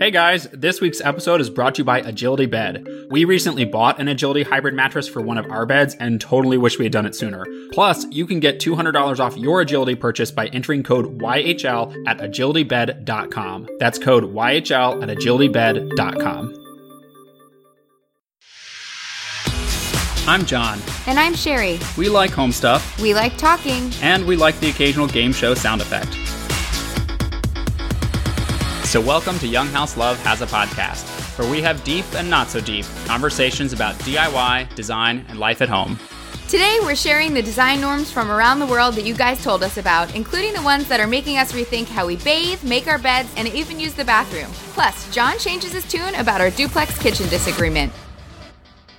Hey guys, this week's episode is brought to you by Agility Bed. We recently bought an Agility Hybrid mattress for one of our beds and totally wish we had done it sooner. Plus, you can get $200 off your Agility purchase by entering code YHL at agilitybed.com. That's code YHL at agilitybed.com. I'm John. And I'm Sherry. We like home stuff. We like talking. And we like the occasional game show sound effect. So welcome to Young House Love Has a Podcast, where we have deep and not so deep conversations about DIY, design, and life at home. Today, we're sharing the design norms from around the world that you guys told us about, including the ones that are making us rethink how we bathe, make our beds, and even use the bathroom. Plus, John changes his tune about our duplex kitchen disagreement.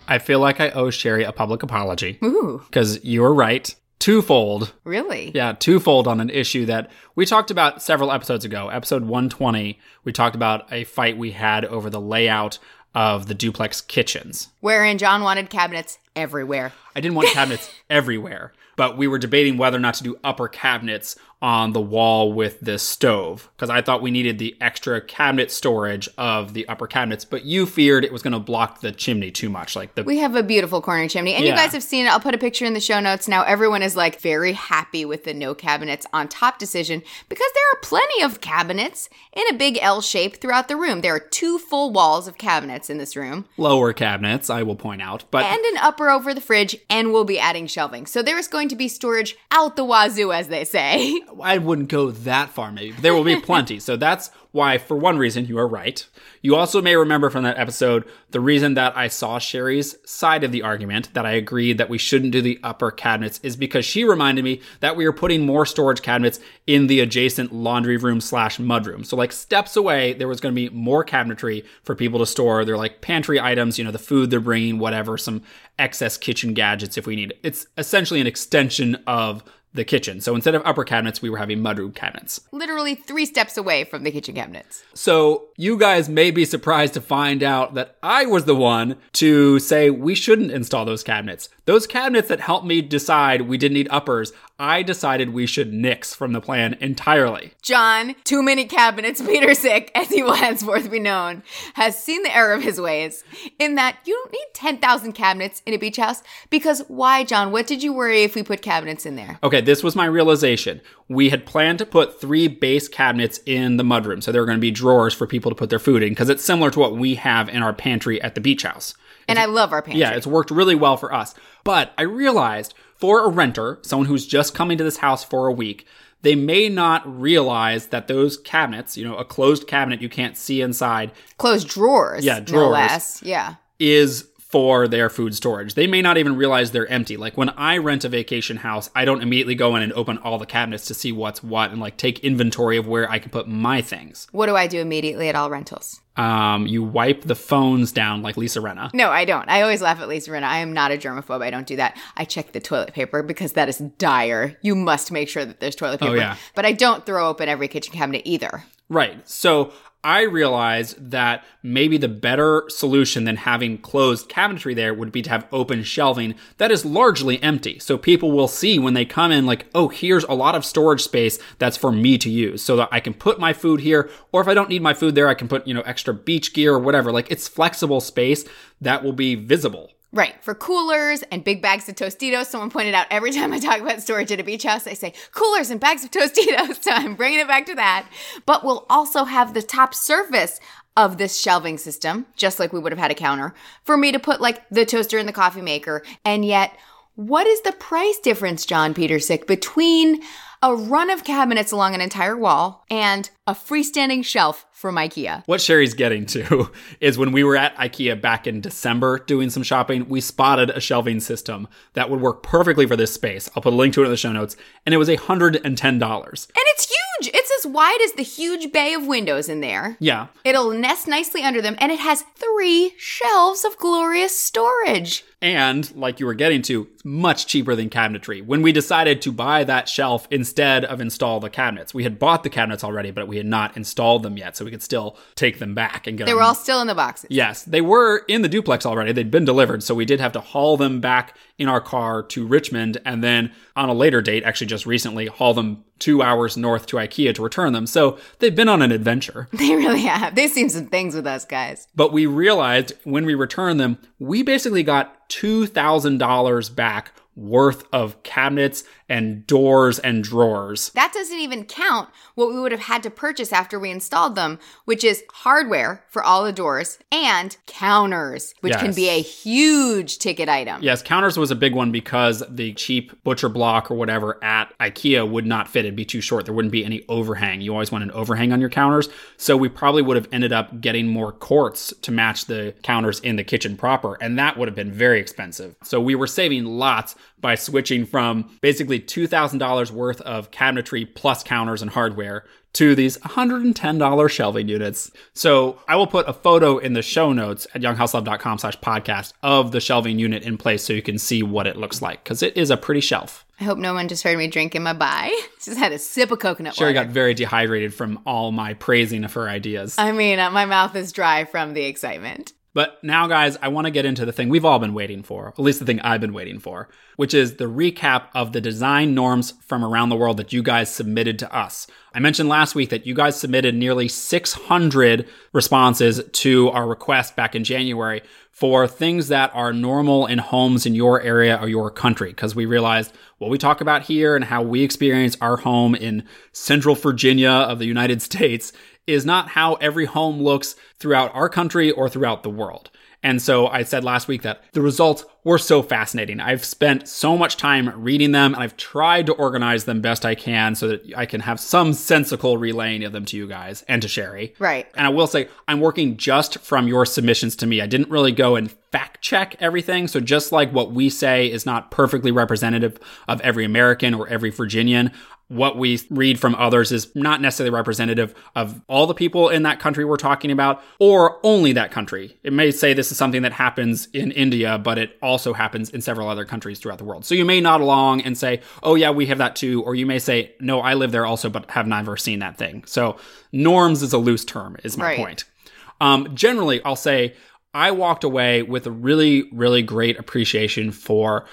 I feel like I owe Sherry a public apology. Ooh. Because you were right. Twofold. Really? Yeah, twofold on an issue that we talked about several episodes ago. Episode 120, we talked about a fight we had over the layout of the duplex kitchens. Wherein John wanted cabinets everywhere. I didn't want cabinets everywhere, but we were debating whether or not to do upper cabinets on the wall with the stove, because I thought we needed the extra cabinet storage of the upper cabinets, but you feared it was going to block the chimney too much. We have a beautiful corner chimney, and yeah. You guys have seen it. I'll put a picture in the show notes. Now everyone is very happy with the no cabinets on top decision, because there are plenty of cabinets in a big L shape throughout the room. There are two full walls of cabinets in this room. Lower cabinets, I will point out. And an upper over the fridge, and we'll be adding shelving. So there is going to be storage out the wazoo, as they say. I wouldn't go that far, maybe. But there will be plenty. So that's why, for one reason, you are right. You also may remember from that episode the reason that I saw Sherry's side of the argument, that I agreed that we shouldn't do the upper cabinets, is because she reminded me that we are putting more storage cabinets in the adjacent laundry room / mudroom. So steps away, there was going to be more cabinetry for people to store their pantry items, the food they're bringing, whatever, some excess kitchen gadgets if we need it. It's essentially an extension of the kitchen. So instead of upper cabinets, we were having mudroom cabinets. Literally 3 steps away from the kitchen cabinets. So you guys may be surprised to find out that I was the one to say we shouldn't install those cabinets. Those cabinets that helped me decide we didn't need uppers, I decided we should nix from the plan entirely. John, too many cabinets, Peter Sick, as he will henceforth be known, has seen the error of his ways in that you don't need 10,000 cabinets in a beach house, because why, John? What did you worry if we put cabinets in there? Okay, this was my realization. We had planned to put 3 base cabinets in the mudroom, so there were going to be drawers for people to put their food in, because it's similar to what we have in our pantry at the beach house. And I love our pantry. Yeah, it's worked really well for us. But I realized for a renter, someone who's just coming to this house for a week, they may not realize that those cabinets, a closed cabinet you can't see inside. Closed drawers. Yeah, drawers. No less. Yeah. Is for their food storage. They may not even realize they're empty. When I rent a vacation house, I don't immediately go in and open all the cabinets to see what's what and take inventory of where I can put my things. What do I do immediately at all rentals? You wipe the phones down like Lisa Rinna. No, I don't. I always laugh at Lisa Rinna. I am not a germaphobe. I don't do that. I check the toilet paper, because that is dire. You must make sure that there's toilet paper. Oh, yeah. But I don't throw open every kitchen cabinet either. Right. So I realized that maybe the better solution than having closed cabinetry there would be to have open shelving that is largely empty. So people will see when they come in oh, here's a lot of storage space that's for me to use, so that I can put my food here, or if I don't need my food there, I can put, extra beach gear or whatever. It's flexible space that will be visible. Right. For coolers and big bags of Tostitos. Someone pointed out every time I talk about storage at a beach house, I say coolers and bags of Tostitos. So I'm bringing it back to that. But we'll also have the top surface of this shelving system, just like we would have had a counter, for me to put the toaster and the coffee maker. And yet, what is the price difference, John Petersick, between a run of cabinets along an entire wall and a freestanding shelf from IKEA? What Sherry's getting to is when we were at IKEA back in December doing some shopping, we spotted a shelving system that would work perfectly for this space. I'll put a link to it in the show notes. And it was $110. And it's huge. It's as wide as the huge bay of windows in there. Yeah. It'll nest nicely under them. And it has 3 shelves of glorious storage. And, like you were getting to, it's much cheaper than cabinetry. When we decided to buy that shelf instead of install the cabinets, we had bought the cabinets already, but we had not installed them yet, so we could still take them back and get them. They were all still in the boxes. Yes, they were in the duplex already. They'd been delivered, so we did have to haul them back in our car to Richmond, and then on a later date, actually just recently, haul them 2 hours north to IKEA to return them. So they've been on an adventure. They really have. They've seen some things with us, guys. But we realized when we returned them, we basically got $2,000 back worth of cabinets and doors and drawers. That doesn't even count what we would have had to purchase after we installed them, which is hardware for all the doors and counters, which can be a huge ticket item. Yes, counters was a big one because the cheap butcher block or whatever at IKEA would not fit. It'd be too short. There wouldn't be any overhang. You always want an overhang on your counters. So we probably would have ended up getting more quartz to match the counters in the kitchen proper, and that would have been very expensive. So we were saving lots by switching from basically $2,000 worth of cabinetry plus counters and hardware to these $110 shelving units. So I will put a photo in the show notes at younghouselove.com/podcast of the shelving unit in place so you can see what it looks like, because it is a pretty shelf. I hope no one just heard me drinking my bye. Just had a sip of coconut water. Sherry got very dehydrated from all my praising of her ideas. I mean, my mouth is dry from the excitement. But now, guys, I want to get into the thing we've all been waiting for, at least the thing I've been waiting for, which is the recap of the design norms from around the world that you guys submitted to us. I mentioned last week that you guys submitted nearly 600 responses to our request back in January for things that are normal in homes in your area or your country, because we realized what we talk about here and how we experience our home in central Virginia of the United States is not how every home looks throughout our country or throughout the world. And so I said last week that the results were so fascinating. I've spent so much time reading them, and I've tried to organize them best I can so that I can have some sensical relaying of them to you guys and to Sherry. Right. And I will say, I'm working just from your submissions to me. I didn't really go and fact check everything. So just like what we say is not perfectly representative of every American or every Virginian, what we read from others is not necessarily representative of all the people in that country we're talking about, or only that country. It may say this is something that happens in India, but it also happens in several other countries throughout the world. So you may nod along and say, oh yeah, we have that too. Or you may say, no, I live there also, but have never seen that thing. So norms is a loose term, is my point. Generally, I'll say I walked away with a really, really great appreciation for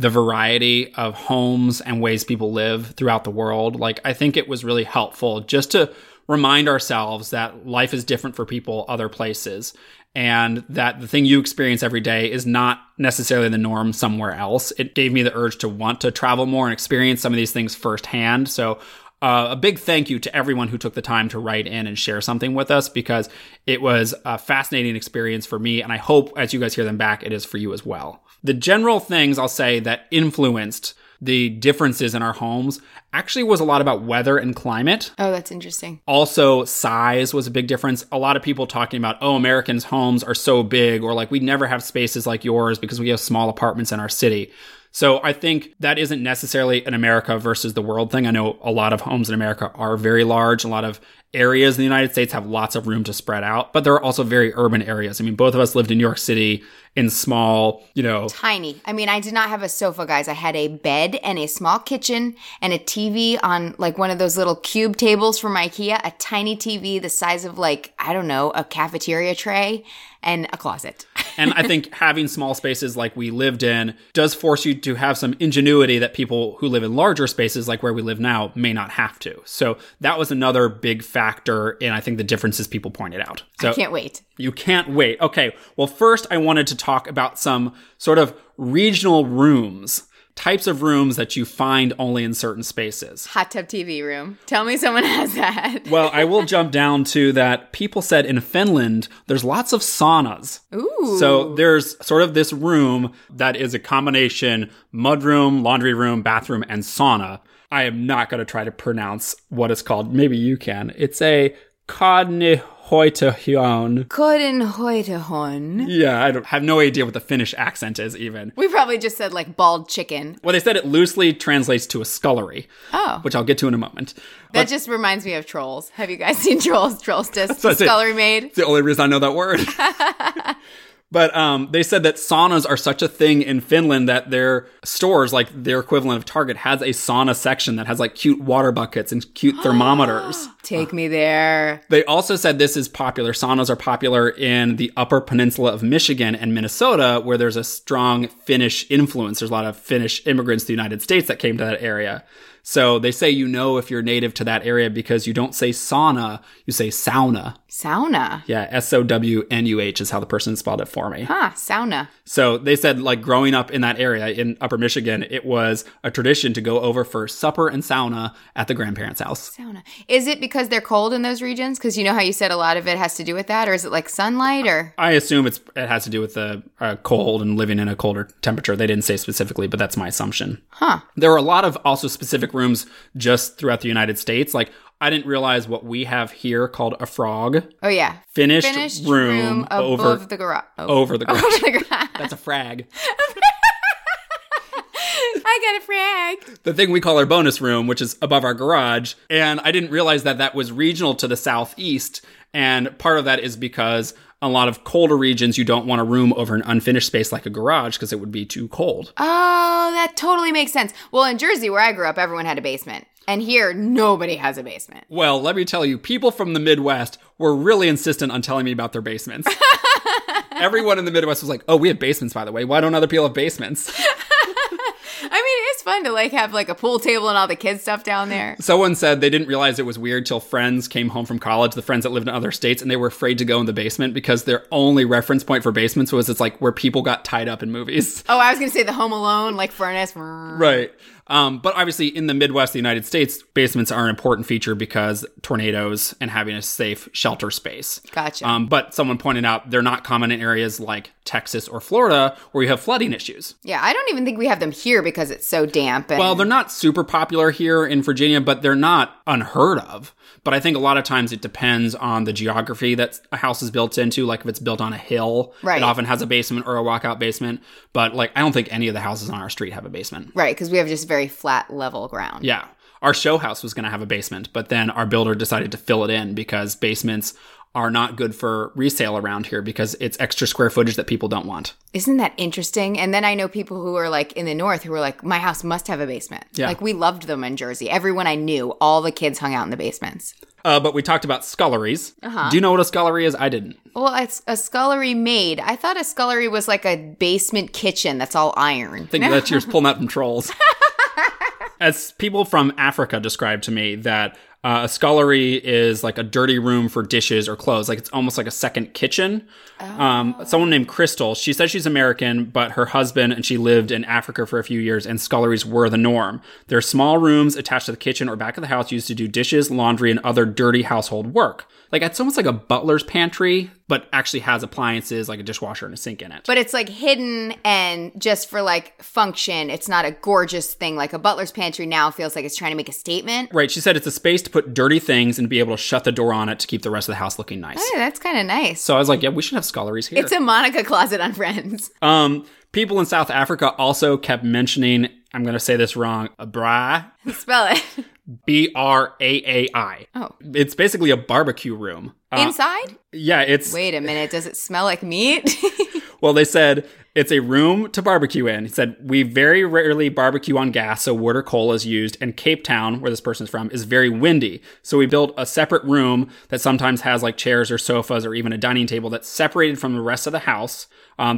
the variety of homes and ways people live throughout the world. Like, I think it was really helpful just to remind ourselves that life is different for people other places, and that the thing you experience every day is not necessarily the norm somewhere else. It gave me the urge to want to travel more and experience some of these things firsthand. So a big thank you to everyone who took the time to write in and share something with us, because it was a fascinating experience for me. And I hope as you guys hear them back, it is for you as well. The general things I'll say that influenced the differences in our homes actually was a lot about weather and climate. Oh, that's interesting. Also, size was a big difference. A lot of people talking about, oh, Americans' homes are so big, or like we never have spaces like yours because we have small apartments in our city. So I think that isn't necessarily an America versus the world thing. I know a lot of homes in America are very large. A lot of areas in the United States have lots of room to spread out, but there are also very urban areas. I mean, both of us lived in New York City in small, tiny. I mean, I did not have a sofa, guys. I had a bed and a small kitchen and a TV on like one of those little cube tables from IKEA, a tiny TV the size of like, I don't know, a cafeteria tray and a closet. And I think having small spaces like we lived in does force you to have some ingenuity that people who live in larger spaces like where we live now may not have to. So that was another big factor in, I think, the differences people pointed out. So I can't wait. You can't wait. Okay. Well, first I wanted to talk about some sort of regional rooms. Types of rooms that you find only in certain spaces. Hot tub TV room. Tell me someone has that. Well, I will jump down to that. People said in Finland, there's lots of saunas. Ooh. So there's sort of this room that is a combination mudroom, laundry room, bathroom, and sauna. I am not going to try to pronounce what it's called. Maybe you can. It's a Kodinhoitohon. Yeah, I have no idea what the Finnish accent is even. We probably just said like bald chicken. Well, they said it loosely translates to a scullery. Oh. Which I'll get to in a moment. That just reminds me of Trolls. Have you guys seen Trolls? Trolls does scullery maid. It's the only reason I know that word. But they said that saunas are such a thing in Finland that their stores, like their equivalent of Target, has a sauna section that has like cute water buckets and cute thermometers. Take me there. They also said this is popular. Saunas are popular in the Upper Peninsula of Michigan and Minnesota, where there's a strong Finnish influence. There's a lot of Finnish immigrants to the United States that came to that area. So they say you know if you're native to that area because you don't say sauna, you say sauna. Sauna. Yeah, S-O-W-N-U-H is how the person spelled it for me. Huh, sauna. So they said like growing up in that area in Upper Michigan, it was a tradition to go over for supper and sauna at the grandparents' house. Sauna. Is it because they're cold in those regions? Because you know how you said a lot of it has to do with that? Or is it like sunlight or? I assume it has to do with the cold and living in a colder temperature. They didn't say specifically, but that's my assumption. Huh. There were a lot of also specific rooms just throughout the United States. Like, I didn't realize what we have here called a frog. Oh, yeah. Finished room above the garage. Over the garage. That's a frag. I got a frag. The thing we call our bonus room, which is above our garage. And I didn't realize that that was regional to the southeast. And part of that is because a lot of colder regions, you don't want a room over an unfinished space like a garage because it would be too cold. Oh, that totally makes sense. Well, in Jersey, where I grew up, everyone had a basement. And here, nobody has a basement. Well, let me tell you, people from the Midwest were really insistent on telling me about their basements. Everyone in the Midwest was like, oh, we have basements, by the way. Why don't other people have basements? I mean, it's fun to like have like a pool table and all the kids stuff down there. Someone said they didn't realize it was weird till friends came home from college, the friends that lived in other states, and they were afraid to go in the basement because their only reference point for basements was it's like where people got tied up in movies. Oh, I was going to say the Home Alone, like furnace. Right. But obviously in the Midwest, the United States, basements are an important feature because tornadoes and having a safe shelter space. Gotcha. But someone pointed out they're not common in areas like Texas or Florida where you have flooding issues. Yeah, I don't even think we have them here because it's so damp. Well, they're not super popular here in Virginia, but they're not unheard of. But I think a lot of times it depends on the geography that a house is built into. Like if it's built on a hill, right. It often has a basement or a walkout basement. But like I don't think any of the houses on our street have a basement. Right, because we have just very flat level ground. Yeah. Our show house was going to have a basement, but then our builder decided to fill it in because basements are not good for resale around here because it's extra square footage that people don't want. Isn't that interesting? And then I know people who are like in the north who are like, my house must have a basement. Yeah. Like we loved them in Jersey. Everyone I knew, all the kids hung out in the basements. But we talked about sculleries. Uh-huh. Do you know what a scullery is? I didn't. Well, it's a scullery maid. I thought a scullery was like a basement kitchen that's all iron. I think that's yours pulling out from Trolls. As people from Africa described to me that a scullery is like a dirty room for dishes or clothes. Like it's almost like a second kitchen. Oh. Someone named Crystal, she said she's American, but her husband and she lived in Africa for a few years and sculleries were the norm. They're small rooms attached to the kitchen or back of the house used to do dishes, laundry, and other dirty household work. Like it's almost like a butler's pantry, but actually has appliances like a dishwasher and a sink in it. But it's like hidden and just for like function. It's not a gorgeous thing. Like a butler's pantry now feels like it's trying to make a statement. Right. She said it's a space to put dirty things and be able to shut the door on it to keep the rest of the house looking nice. Oh, that's kind of nice. So I was like, yeah, we should have sculleries here. It's a Monica closet on Friends. People in South Africa also kept mentioning, I'm going to say this wrong, a braai. Spell it. B-R-A-A-I. Oh. It's basically a barbecue room. Inside? Yeah, it's... Wait a minute, does it smell like meat? Well, they said it's a room to barbecue in. He said, we very rarely barbecue on gas, so wood or coal is used. And Cape Town, where this person is from, is very windy. So we built a separate room that sometimes has like chairs or sofas or even a dining table that's separated from the rest of the house.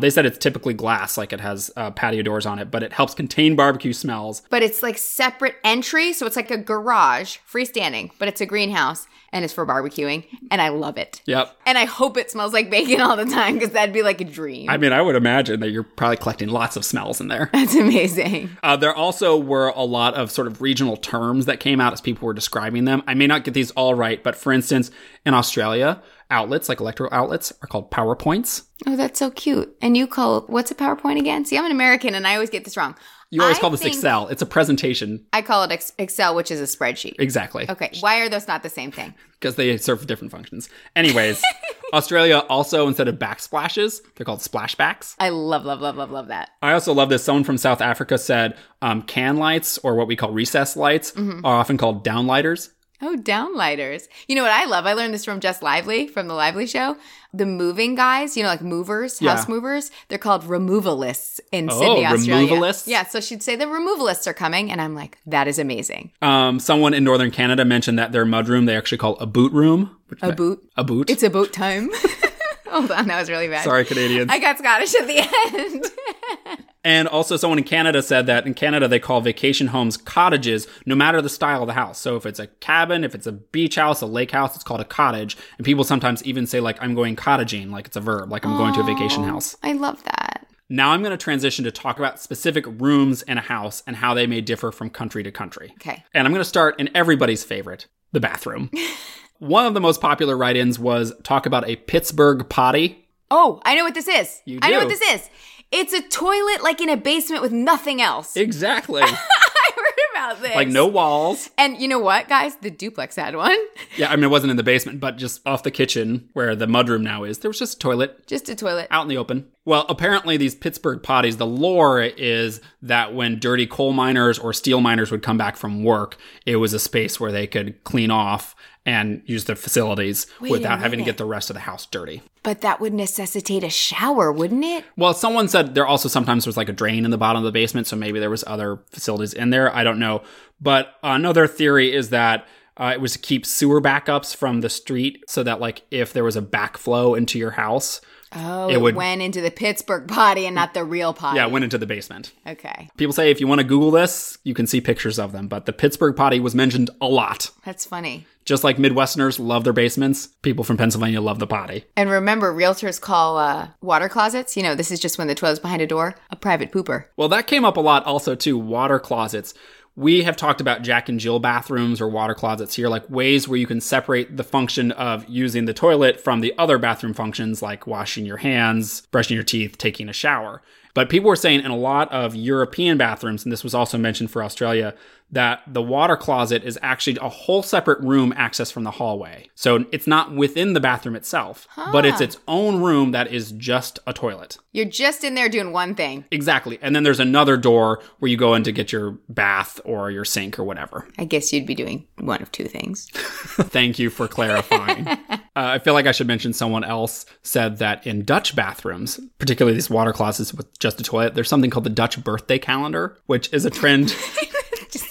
They said it's typically glass, like it has patio doors on it, but it helps contain barbecue smells. But it's like separate entry, so it's like a garage, freestanding, but it's a greenhouse, and it's for barbecuing, and I love it. Yep. And I hope it smells like bacon all the time, because that'd be like a dream. I mean, I would imagine that you're probably collecting lots of smells in there. That's amazing. There also were a lot of sort of regional terms that came out as people were describing them. I may not get these all right, but for instance, in Australia, outlets, like electrical outlets, are called power points. Oh, that's so cute. And you call, what's a PowerPoint again? See, I'm an American and I always get this wrong. You always call this Excel. It's a presentation. I call it Excel, which is a spreadsheet. Exactly. Okay. Why are those not the same thing? Because they serve different functions. Anyways, Australia also, instead of backsplashes, they're called splashbacks. I love, love, love, love, love that. I also love this. Someone from South Africa said can lights, or what we call recess lights, mm-hmm. are often called downlighters. Oh, downlighters. You know what I love? I learned this from Jess Lively from The Lively Show. The moving guys, you know, like movers, house movers, they're called removalists in Sydney, Australia. Removalists? Yeah, so she'd say the removalists are coming, and I'm like, that is amazing. Someone in Northern Canada mentioned that their mudroom they actually call a boot room. A boot. It's a boot time. Hold on, that was really bad. Sorry, Canadians. I got Scottish at the end. And also someone in Canada said that in Canada they call vacation homes cottages, no matter the style of the house. So if it's a cabin, if it's a beach house, a lake house, it's called a cottage. And people sometimes even say, like, I'm going cottaging, like it's a verb, like I'm going to a vacation house. I love that. Now I'm going to transition to talk about specific rooms in a house and how they may differ from country to country. Okay. And I'm going to start in everybody's favorite, the bathroom. One of the most popular write-ins was talk about a Pittsburgh potty. Oh, I know what this is. You do. I know what this is. It's a toilet like in a basement with nothing else. Exactly. I heard about this. Like no walls. And you know what, guys? The duplex had one. Yeah, I mean, it wasn't in the basement, but just off the kitchen where the mudroom now is. There was just a toilet. Just a toilet. Out in the open. Well, apparently these Pittsburgh potties, the lore is that when dirty coal miners or steel miners would come back from work, it was a space where they could clean off and use the facilities without having to get the rest of the house dirty. But that would necessitate a shower, wouldn't it? Well, someone said there also sometimes was like a drain in the bottom of the basement, so maybe there was other facilities in there. I don't know. But another theory is that it was to keep sewer backups from the street so that like if there was a backflow into your house... Oh, it went into the Pittsburgh potty and not the real potty. Yeah, it went into the basement. Okay. People say if you want to Google this, you can see pictures of them. But the Pittsburgh potty was mentioned a lot. That's funny. Just like Midwesterners love their basements, people from Pennsylvania love the potty. And remember, realtors call water closets, you know, this is just when the toilet's behind a door, a private pooper. Well, that came up a lot also too, water closets. We have talked about Jack and Jill bathrooms or water closets here, like ways where you can separate the function of using the toilet from the other bathroom functions like washing your hands, brushing your teeth, taking a shower. But people were saying in a lot of European bathrooms, and this was also mentioned for Australia, that the water closet is actually a whole separate room accessed from the hallway. So it's not within the bathroom itself, but it's its own room that is just a toilet. You're just in there doing one thing. Exactly. And then there's another door where you go in to get your bath or your sink or whatever. I guess you'd be doing one of two things. Thank you for clarifying. I feel like I should mention someone else said that in Dutch bathrooms, particularly these water closets with just a toilet, there's something called the Dutch birthday calendar, which is a trend...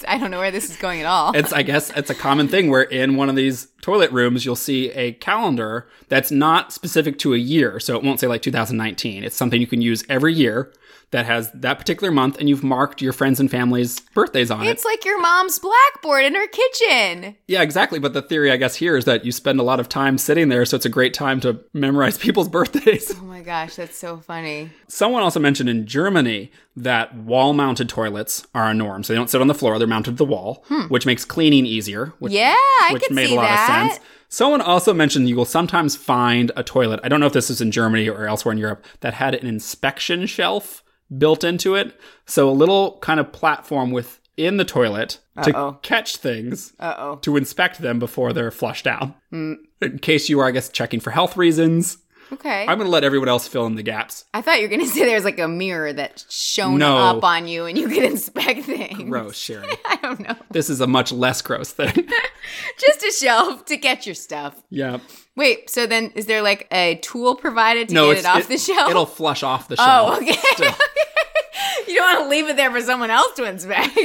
I don't know where this is going at all. I guess it's a common thing where in one of these toilet rooms, you'll see a calendar that's not specific to a year. So it won't say like 2019. It's something you can use every year that has that particular month and you've marked your friends and family's birthdays on it. It's like your mom's blackboard in her kitchen. Yeah, exactly. But the theory, I guess, here is that you spend a lot of time sitting there, so it's a great time to memorize people's birthdays. Oh my gosh, that's so funny. Someone also mentioned in Germany that wall-mounted toilets are a norm. So they don't sit on the floor, they're mounted to the wall, which makes cleaning easier. Which made a lot of sense. Someone also mentioned you will sometimes find a toilet, I don't know if this is in Germany or elsewhere in Europe, that had an inspection shelf built into it. So a little kind of platform within the toilet to catch things, to inspect them before they're flushed out. In case you are, I guess, checking for health reasons. Okay. I'm going to let everyone else fill in the gaps. I thought you were going to say there's like a mirror that shone up on you and you could inspect things. Gross, Sharon. I don't know. This is a much less gross thing. Just a shelf to get your stuff. Yeah. Wait, so then is there like a tool provided to get it off the shelf? It'll flush off the shelf. Oh, okay. You don't want to leave it there for someone else to inspect.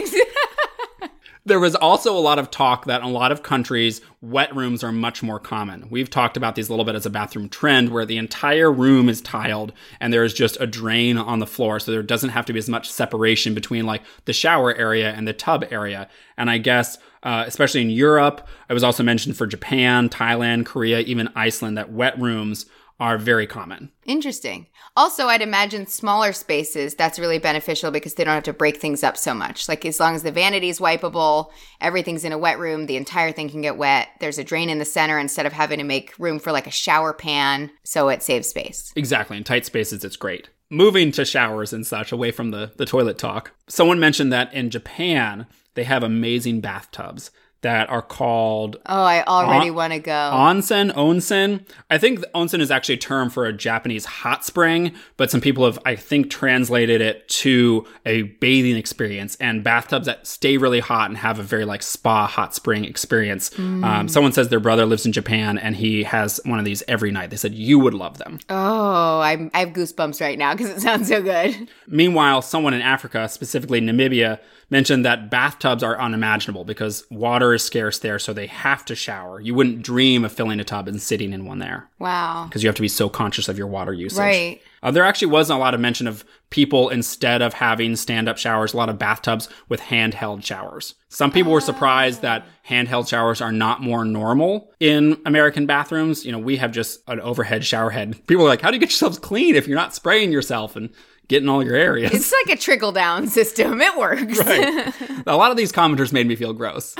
There was also a lot of talk that in a lot of countries, wet rooms are much more common. We've talked about these a little bit as a bathroom trend where the entire room is tiled and there is just a drain on the floor. So there doesn't have to be as much separation between like the shower area and the tub area. And I guess, especially in Europe, it was also mentioned for Japan, Thailand, Korea, even Iceland, that wet rooms are very common. Interesting. Also, I'd imagine smaller spaces, that's really beneficial because they don't have to break things up so much. Like as long as the vanity is wipeable, everything's in a wet room, the entire thing can get wet. There's a drain in the center instead of having to make room for like a shower pan, so it saves space. Exactly. In tight spaces, it's great. Moving to showers and such, away from the toilet talk. Someone mentioned that in Japan, they have amazing bathtubs that are called... Oh, I already want to go. Onsen, onsen. I think onsen is actually a term for a Japanese hot spring, but some people have, I think, translated it to a bathing experience and bathtubs that stay really hot and have a very like spa hot spring experience. Mm. Someone says their brother lives in Japan and he has one of these every night. They said you would love them. Oh, I have goosebumps right now because it sounds so good. Meanwhile, someone in Africa, specifically Namibia, mentioned that bathtubs are unimaginable because water is scarce there, so they have to shower. You wouldn't dream of filling a tub and sitting in one there. Wow. Because you have to be so conscious of your water usage. Right. There actually wasn't a lot of mention of people, instead of having stand-up showers, a lot of bathtubs with handheld showers. Some people were surprised that handheld showers are not more normal in American bathrooms. You know, we have just an overhead shower head. People are like, how do you get yourselves clean if you're not spraying yourself? And getting all your areas. It's like a trickle-down system. It works. Right. A lot of these commenters made me feel gross.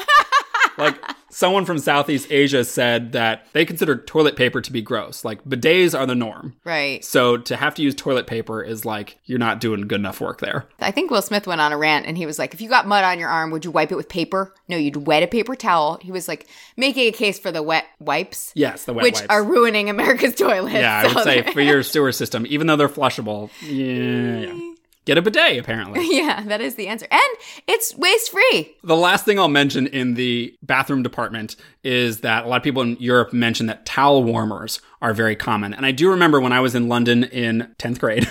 Like, someone from Southeast Asia said that they consider toilet paper to be gross. Like, bidets are the norm. Right. So to have to use toilet paper is like, you're not doing good enough work there. I think Will Smith went on a rant and he was like, if you got mud on your arm, would you wipe it with paper? No, you'd wet a paper towel. He was like making a case for the wet wipes. Yes, the wet wipes. Which are ruining America's toilets. Yeah, I would say for your sewer system, even though they're flushable, yeah. Get a bidet, apparently. Yeah, that is the answer. And it's waste-free. The last thing I'll mention in the bathroom department is that a lot of people in Europe mention that towel warmers are very common. And I do remember when I was in London in 10th grade,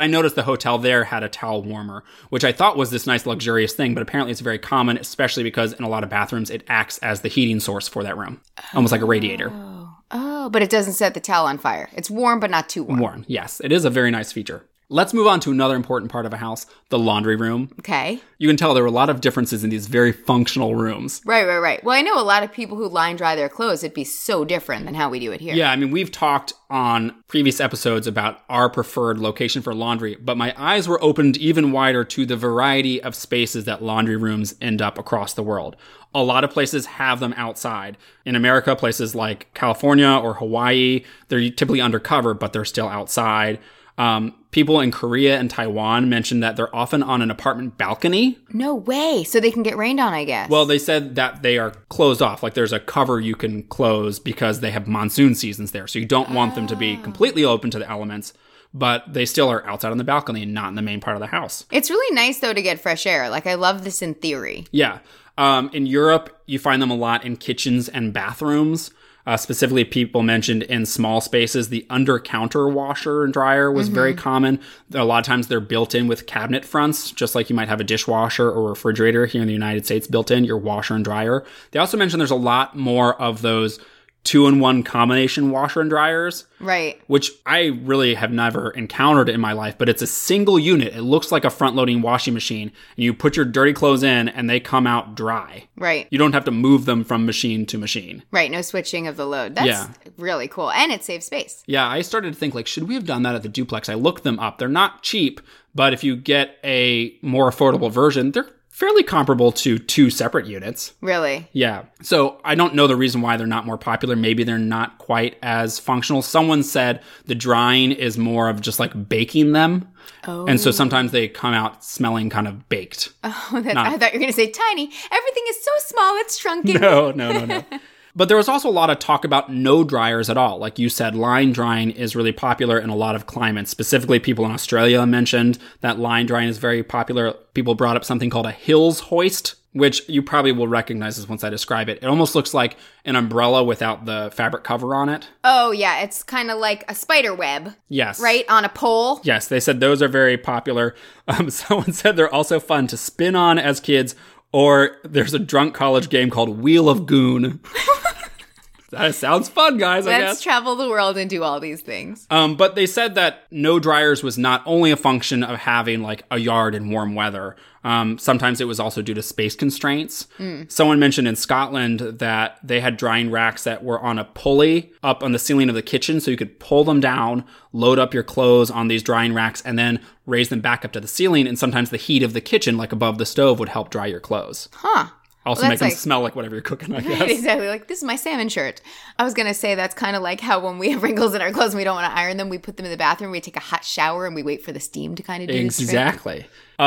I noticed the hotel there had a towel warmer, which I thought was this nice luxurious thing, but apparently it's very common, especially because in a lot of bathrooms, it acts as the heating source for that room, almost like a radiator. Oh, but it doesn't set the towel on fire. It's warm, but not too warm. Warm, yes. It is a very nice feature. Let's move on to another important part of a house, the laundry room. Okay. You can tell there were a lot of differences in these very functional rooms. Right. Well, I know a lot of people who line dry their clothes. It'd be so different than how we do it here. Yeah, I mean, we've talked on previous episodes about our preferred location for laundry, but my eyes were opened even wider to the variety of spaces that laundry rooms end up across the world. A lot of places have them outside. In America, places like California or Hawaii, they're typically undercover, but they're still outside. People in Korea and Taiwan mentioned that they're often on an apartment balcony. No way. So they can get rained on, I guess. Well, they said that they are closed off. Like there's a cover you can close because they have monsoon seasons there. So you don't want them to be completely open to the elements. But they still are outside on the balcony and not in the main part of the house. It's really nice, though, to get fresh air. Like I love this in theory. Yeah. In Europe, you find them a lot in kitchens and bathrooms. Specifically, people mentioned in small spaces, the under-counter washer and dryer was very common. A lot of times they're built in with cabinet fronts, just like you might have a dishwasher or refrigerator here in the United States built in, your washer and dryer. They also mentioned there's a lot more of those two-in-one combination washer and dryers. Right. Which I really have never encountered in my life, but it's a single unit. It looks like a front-loading washing machine, and you put your dirty clothes in, and they come out dry. Right. You don't have to move them from machine to machine. Right, no switching of the load. That's really cool, and it saves space. Yeah, I started to think, like, should we have done that at the duplex? I looked them up. They're not cheap, but if you get a more affordable version, they're fairly comparable to two separate units. Really? Yeah. So I don't know the reason why they're not more popular. Maybe they're not quite as functional. Someone said the drying is more of just like baking them. Oh. And so sometimes they come out smelling kind of baked. Oh, I thought you were going to say tiny. Everything is so small, it's shrunken. No. But there was also a lot of talk about no dryers at all. Like you said, line drying is really popular in a lot of climates. Specifically, people in Australia mentioned that line drying is very popular. People brought up something called a Hills hoist, which you probably will recognize this once I describe it. It almost looks like an umbrella without the fabric cover on it. Oh, yeah. It's kind of like a spider web. Yes. Right? On a pole. Yes. They said those are very popular. Someone said they're also fun to spin on as kids. Or there's a drunk college game called Wheel of Goon. That sounds fun, guys, I guess. Let's travel the world and do all these things. But they said that no dryers was not only a function of having like a yard in warm weather. Sometimes it was also due to space constraints. Mm. Someone mentioned in Scotland that they had drying racks that were on a pulley up on the ceiling of the kitchen. So you could pull them down, load up your clothes on these drying racks, and then raise them back up to the ceiling. And sometimes the heat of the kitchen, like above the stove, would help dry your clothes. Huh. Also make them smell like whatever you're cooking, I guess. Right, exactly. Like, this is my salmon shirt. I was going to say that's kind of like how when we have wrinkles in our clothes and we don't want to iron them, we put them in the bathroom, we take a hot shower, and we wait for the steam to kind of do this trick. Exactly.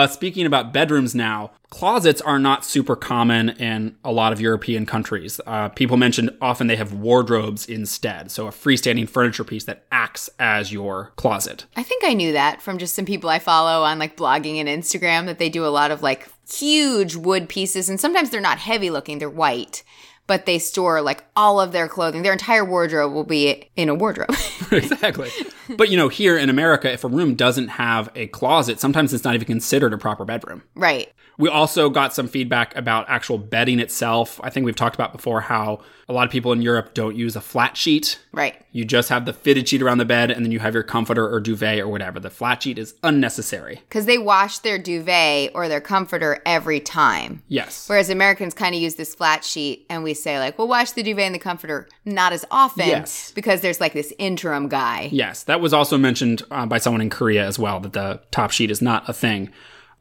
Speaking about bedrooms now, closets are not super common in a lot of European countries. People mentioned often they have wardrobes instead, so a freestanding furniture piece that acts as your closet. I think I knew that from just some people I follow on like blogging and Instagram, that they do a lot of like huge wood pieces, and sometimes they're not heavy looking, they're white, but they store like all of their clothing. Their entire wardrobe will be in a wardrobe. Exactly. But you know, here in America, if a room doesn't have a closet, sometimes it's not even considered a proper bedroom. Right. We also got some feedback about actual bedding itself. I think we've talked about before how a lot of people in Europe don't use a flat sheet. Right. You just have the fitted sheet around the bed, and then you have your comforter or duvet or whatever. The flat sheet is unnecessary. Because they wash their duvet or their comforter every time. Yes. Whereas Americans kind of use this flat sheet, and we say like, well, wash the duvet and the comforter not as often. Yes. Because there's like this interim guy. Yes. That was also mentioned by someone in Korea as well, that the top sheet is not a thing.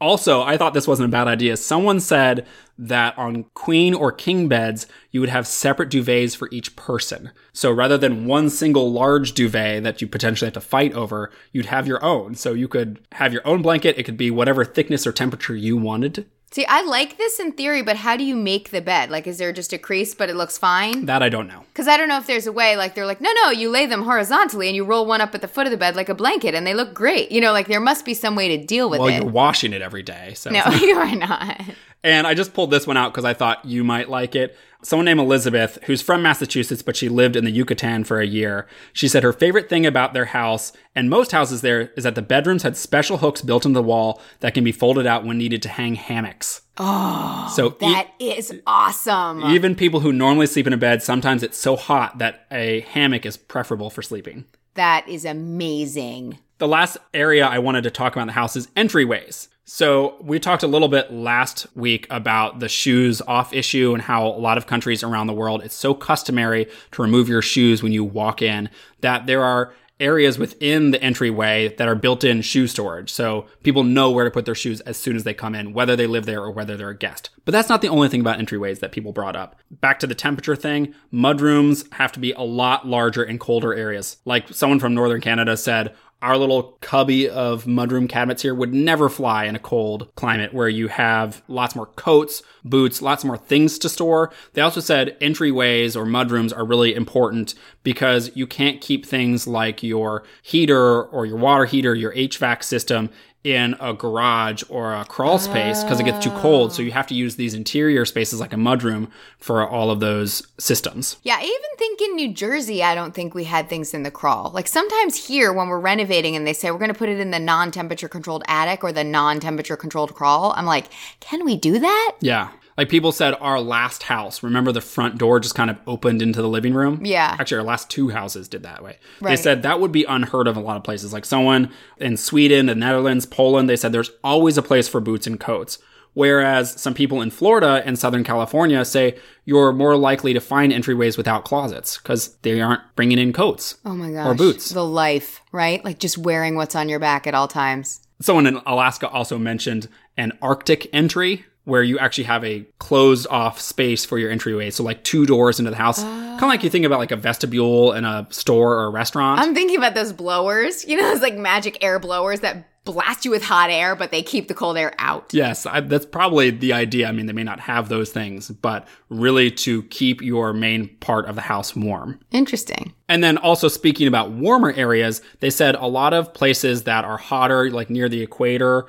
Also, I thought this wasn't a bad idea. Someone said that on queen or king beds, you would have separate duvets for each person. So rather than one single large duvet that you potentially have to fight over, you'd have your own. So you could have your own blanket. It could be whatever thickness or temperature you wanted. See, I like this in theory, but how do you make the bed? Like, is there just a crease, but it looks fine? That I don't know. Because I don't know if there's a way, like, they're like, no, you lay them horizontally and you roll one up at the foot of the bed like a blanket and they look great. You know, like, there must be some way to deal with it. Well, you're washing it every day. So. No, you are not. And I just pulled this one out because I thought you might like it. Someone named Elizabeth, who's from Massachusetts, but she lived in the Yucatan for a year. She said her favorite thing about their house, and most houses there, is that the bedrooms had special hooks built into the wall that can be folded out when needed to hang hammocks. Oh, so that is awesome. Even people who normally sleep in a bed, sometimes it's so hot that a hammock is preferable for sleeping. That is amazing. The last area I wanted to talk about in the house is entryways. So we talked a little bit last week about the shoes off issue and how a lot of countries around the world, it's so customary to remove your shoes when you walk in that there are areas within the entryway that are built-in shoe storage. So people know where to put their shoes as soon as they come in, whether they live there or whether they're a guest. But that's not the only thing about entryways that people brought up. Back to the temperature thing, mudrooms have to be a lot larger in colder areas. Like someone from Northern Canada said, our little cubby of mudroom cabinets here would never fly in a cold climate where you have lots more coats, boots, lots more things to store. They also said entryways or mudrooms are really important because you can't keep things like your heater or your water heater, your HVAC system in a garage or a crawl space because it gets too cold. So you have to use these interior spaces like a mudroom for all of those systems. Yeah, I even think in New Jersey, I don't think we had things in the crawl. Like sometimes here when we're renovating and they say we're going to put it in the non-temperature controlled attic or the non-temperature controlled crawl, I'm like, can we do that? Yeah. Like people said, our last house, remember the front door just kind of opened into the living room? Yeah. Actually, our last two houses did that way. Right. They said that would be unheard of in a lot of places. Like someone in Sweden, the Netherlands, Poland, they said there's always a place for boots and coats. Whereas some people in Florida and Southern California say you're more likely to find entryways without closets because they aren't bringing in coats. Oh my gosh. Or boots. The life, right? Like just wearing what's on your back at all times. Someone in Alaska also mentioned an Arctic entry, where you actually have a closed off space for your entryway. So like two doors into the house. Kind of like you think about like a vestibule in a store or a restaurant. I'm thinking about those blowers. You know, those like magic air blowers that blast you with hot air, but they keep the cold air out. Yes, that's probably the idea. I mean, they may not have those things, but really to keep your main part of the house warm. Interesting. And then also speaking about warmer areas, they said a lot of places that are hotter, like near the equator,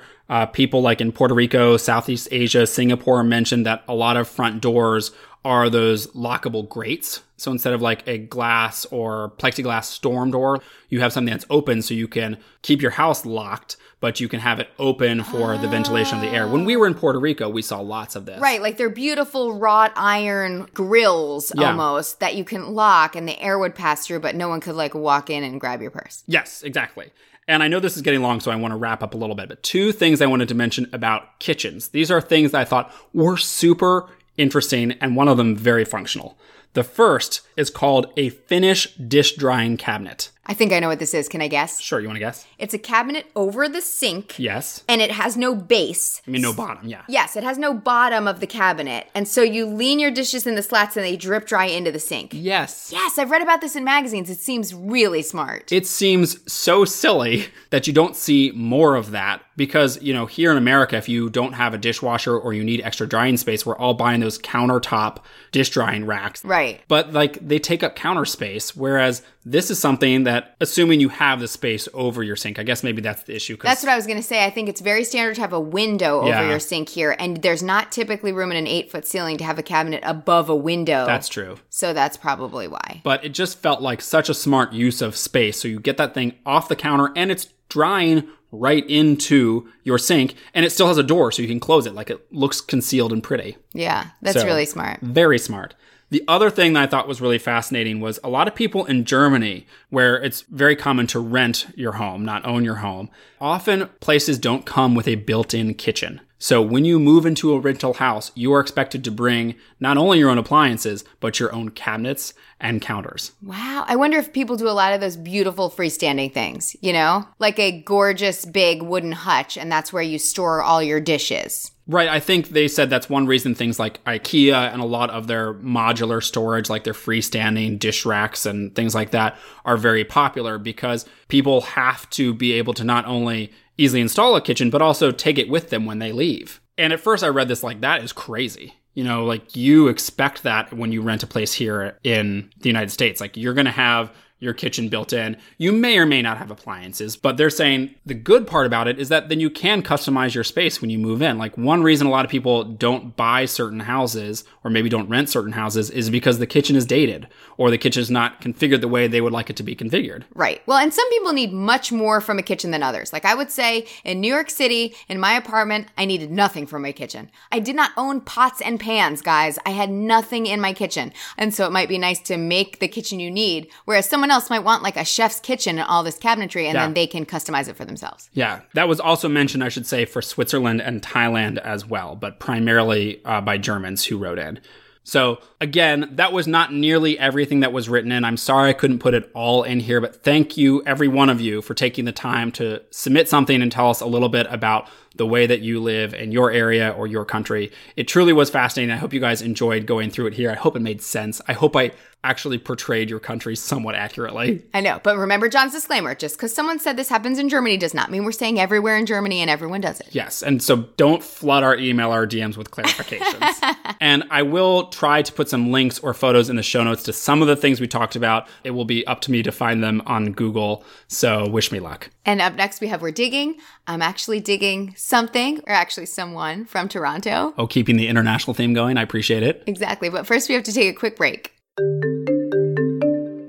people like in Puerto Rico, Southeast Asia, Singapore mentioned that a lot of front doors are those lockable grates. So instead of like a glass or plexiglass storm door, you have something that's open so you can keep your house locked, but you can have it open for the ventilation of the air. When we were in Puerto Rico, we saw lots of this. Right, like they're beautiful wrought iron grills almost that you can lock and the air would pass through, but no one could like walk in and grab your purse. Yes, exactly. And I know this is getting long, so I want to wrap up a little bit, but two things I wanted to mention about kitchens. These are things that I thought were super interesting, and one of them very functional. The first is called a Finnish dish drying cabinet. I think I know what this is. Can I guess? Sure. You want to guess? It's a cabinet over the sink. Yes. And it has no base. I mean, no bottom, yeah. Yes. It has no bottom of the cabinet. And so you lean your dishes in the slats and they drip dry into the sink. Yes. Yes. I've read about this in magazines. It seems really smart. It seems so silly that you don't see more of that because, you know, here in America, if you don't have a dishwasher or you need extra drying space, we're all buying those countertop dish drying racks. Right. But, like, they take up counter space, whereas this is something that, assuming you have the space over your sink, I guess maybe that's the issue. That's what I was going to say. I think it's very standard to have a window over your sink here. And there's not typically room in an 8-foot ceiling to have a cabinet above a window. That's true. So that's probably why. But it just felt like such a smart use of space. So you get that thing off the counter and it's drying right into your sink, and it still has a door so you can close it. Like, it looks concealed and pretty. Yeah, that's really smart. Very smart. The other thing that I thought was really fascinating was a lot of people in Germany, where it's very common to rent your home, not own your home, often places don't come with a built-in kitchen. So when you move into a rental house, you are expected to bring not only your own appliances, but your own cabinets and counters. Wow. I wonder if people do a lot of those beautiful freestanding things, you know? Like a gorgeous big wooden hutch, and that's where you store all your dishes. Right. I think they said that's one reason things like IKEA and a lot of their modular storage, like their freestanding dish racks and things like that, are very popular because people have to be able to not only easily install a kitchen, but also take it with them when they leave. And at first I read this like, that is crazy. You know, like, you expect that when you rent a place here in the United States. Like, you're going to have your kitchen built in. You may or may not have appliances, but they're saying the good part about it is that then you can customize your space when you move in. Like, one reason a lot of people don't buy certain houses or maybe don't rent certain houses is because the kitchen is dated or the kitchen is not configured the way they would like it to be configured. Right. Well, and some people need much more from a kitchen than others. Like, I would say in New York City, in my apartment, I needed nothing from my kitchen. I did not own pots and pans, guys. I had nothing in my kitchen. And so it might be nice to make the kitchen you need, whereas someone else might want like a chef's kitchen and all this cabinetry, and then they can customize it for themselves. Yeah. That was also mentioned, I should say, for Switzerland and Thailand as well, but primarily by Germans who wrote in. So again, that was not nearly everything that was written in. I'm sorry I couldn't put it all in here, but thank you, every one of you, for taking the time to submit something and tell us a little bit about the way that you live in your area or your country. It truly was fascinating. I hope you guys enjoyed going through it here. I hope it made sense. I hope I actually portrayed your country somewhat accurately. I know, but remember John's disclaimer. Just because someone said this happens in Germany does not mean we're saying everywhere in Germany and everyone does it. Yes, and so don't flood our email or DMs with clarifications. And I will try to put some links or photos in the show notes to some of the things we talked about. It will be up to me to find them on Google, so wish me luck. And up next we have We're Digging. I'm actually digging something, or actually someone, from Toronto. Oh, keeping the international theme going. I appreciate it. Exactly, but first we have to take a quick break.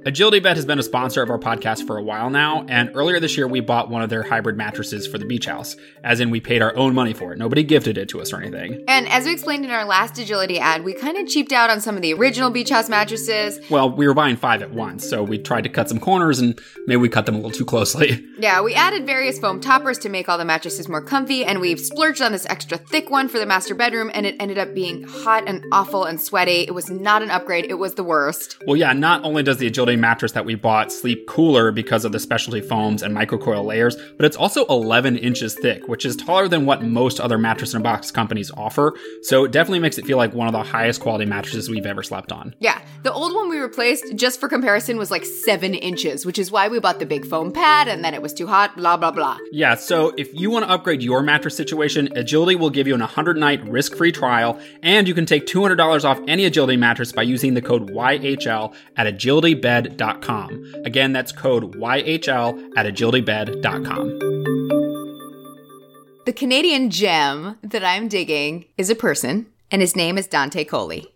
Agility Vet has been a sponsor of our podcast for a while now, and earlier this year we bought one of their hybrid mattresses for the beach house, as in we paid our own money for it. Nobody gifted it to us or anything. And as we explained in our last Agility ad, we kind of cheaped out on some of the original beach house mattresses. Well, we were buying 5 at once, so we tried to cut some corners, and maybe we cut them a little too closely. Yeah, we added various foam toppers to make all the mattresses more comfy, and we splurged on this extra thick one for the master bedroom, and it ended up being hot and awful and sweaty. It was not an upgrade. It was the worst. Well, yeah, not only does the Agility mattress that we bought sleep cooler because of the specialty foams and microcoil layers, but it's also 11 inches thick, which is taller than what most other mattress in a box companies offer. So it definitely makes it feel like one of the highest quality mattresses we've ever slept on. Yeah. The old one we replaced, just for comparison, was like 7 inches, which is why we bought the big foam pad, and then it was too hot, blah, blah, blah. Yeah. So if you want to upgrade your mattress situation, Agility will give you an 100-night risk-free trial, and you can take $200 off any Agility mattress by using the code YHL at agilitybed.com. Again, that's code YHL at agilitybed.com. The Canadian gem that I'm digging is a person, and his name is Dante Coley.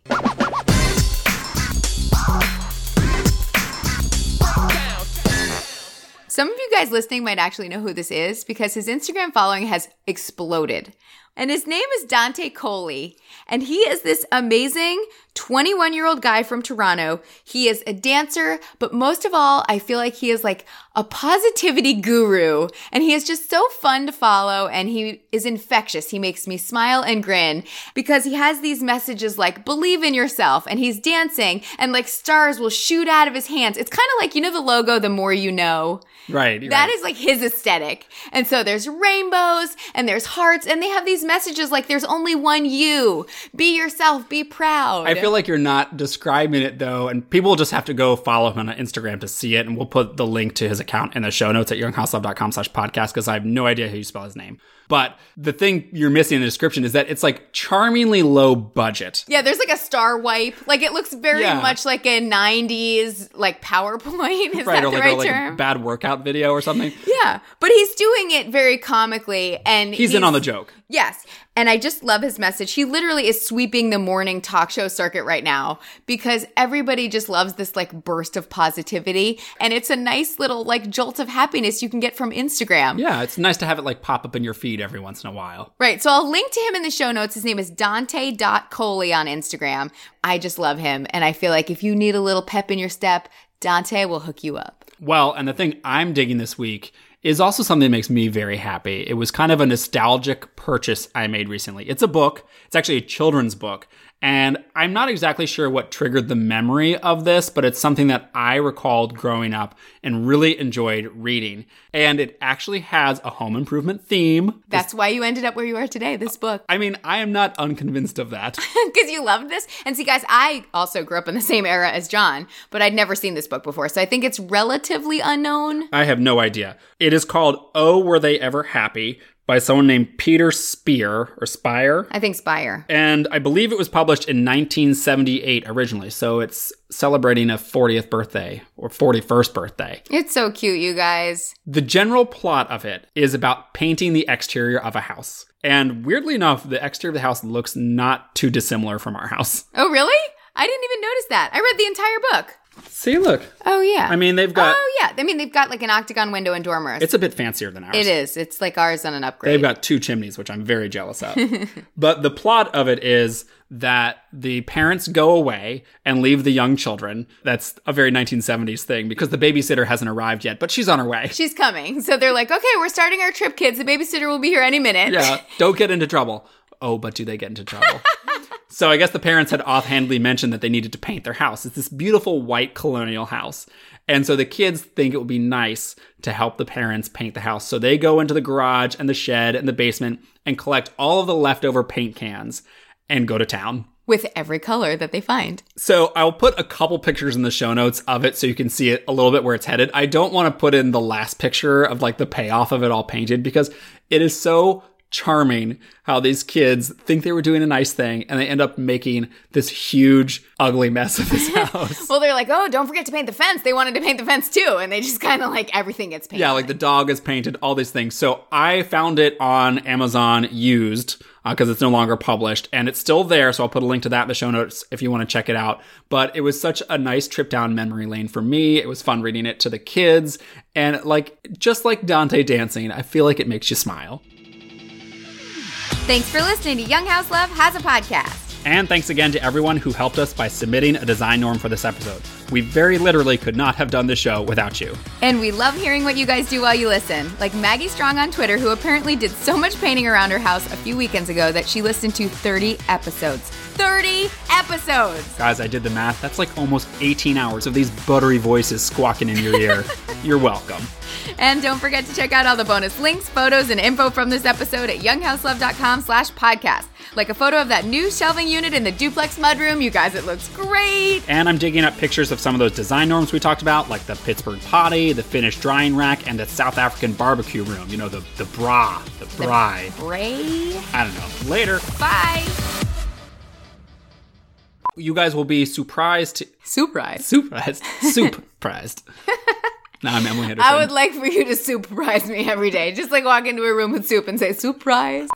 Some of you you guys listening might actually know who this is because his Instagram following has exploded. And his name is Dante Coley, and he is this amazing 21-year-old guy from Toronto. He is a dancer, but most of all, I feel like he is like a positivity guru, and he is just so fun to follow, and he is infectious. He makes me smile and grin because he has these messages like, believe in yourself, and he's dancing, and like stars will shoot out of his hands. It's kind of like, you know the logo, the more you know? Right. That is like his aesthetic. And so there's rainbows, and there's hearts, and they have these messages like, there's only one you. Be yourself. Be proud. I feel like you're not describing it, though, and people just have to go follow him on Instagram to see it, and we'll put the link to his account in the show notes at younghouselove.com/podcast because I have no idea how you spell his name. But the thing you're missing in the description is that it's like charmingly low budget. Yeah, there's like a star wipe. Like it looks very much like a 90s like PowerPoint. Is that the right term? Like a bad workout video or something. Yeah, but he's doing it very comically. And he's in on the joke. Yes. And I just love his message. He literally is sweeping the morning talk show circuit right now because everybody just loves this like burst of positivity. And it's a nice little like jolt of happiness you can get from Instagram. Yeah, it's nice to have it like pop up in your feed every once in a while. Right. So I'll link to him in the show notes. His name is Dante.Coley on Instagram. I just love him. And I feel like if you need a little pep in your step, Dante will hook you up. Well, and the thing I'm digging this week is also something that makes me very happy. It was kind of a nostalgic purchase I made recently. It's a book. It's actually a children's book. And I'm not exactly sure what triggered the memory of this, but it's something that I recalled growing up and really enjoyed reading. And it actually has a home improvement theme. That's why you ended up where you are today, this book. I mean, I am not unconvinced of that. Because you loved this? And see, guys, I also grew up in the same era as John, but I'd never seen this book before. So I think it's relatively unknown. I have no idea. It is called Oh, Were They Ever Happy? By someone named Peter Spear, or Spire. I think Spire. And I believe it was published in 1978 originally, so it's celebrating a 40th birthday, or 41st birthday. It's so cute, you guys. The general plot of it is about painting the exterior of a house. And weirdly enough, the exterior of the house looks not too dissimilar from our house. Oh, really? I didn't even notice that. I read the entire book. See, look. Oh, yeah. I mean, they've got... Oh, yeah. I mean, they've got like an octagon window and dormers. It's a bit fancier than ours. It is. It's like ours on an upgrade. They've got two chimneys, which I'm very jealous of. But the plot of it is that the parents go away and leave the young children. That's a very 1970s thing because the babysitter hasn't arrived yet, but she's on her way. She's coming. So they're like, okay, we're starting our trip, kids. The babysitter will be here any minute. Yeah. Don't get into trouble. Oh, but do they get into trouble? So I guess the parents had offhandedly mentioned that they needed to paint their house. It's this beautiful white colonial house. And so the kids think it would be nice to help the parents paint the house. So they go into the garage and the shed and the basement and collect all of the leftover paint cans and go to town. With every color that they find. So I'll put a couple pictures in the show notes of it so you can see it a little bit where it's headed. I don't want to put in the last picture of like the payoff of it all painted because it is so charming how these kids think they were doing a nice thing and they end up making this huge ugly mess of this house. Well, they're like, oh, don't forget to paint the fence. They wanted to paint the fence too, and they just kind of like everything gets painted. Yeah, like the dog is painted, all these things. So I found it on Amazon used because it's no longer published, and it's still there, so I'll put a link to that in the show notes if you want to check it out. But it was such a nice trip down memory lane for me. It was fun reading it to the kids, and like just like Dante dancing, I feel like it makes you smile. Thanks for listening to Young House Love Has a Podcast. And thanks again to everyone who helped us by submitting a design norm for this episode. We very literally could not have done this show without you. And we love hearing what you guys do while you listen. Like Maggie Strong on Twitter, who apparently did so much painting around her house a few weekends ago that she listened to 30 episodes. 30 episodes! Guys, I did the math. That's like almost 18 hours of these buttery voices squawking in your ear. You're welcome. And don't forget to check out all the bonus links, photos, and info from this episode at younghouselove.com/podcast. Like a photo of that new shelving unit in the duplex mudroom. You guys, it looks great. And I'm digging up pictures of some of those design norms we talked about, like the Pittsburgh potty, the Finnish drying rack, and the South African barbecue room. You know, the bride. I don't know. Later. Bye. You guys will be surprised. Surprised. No, I'm Emily Henderson. I would like for you to surprise me every day. Just like walk into a room with soup and say, surprise.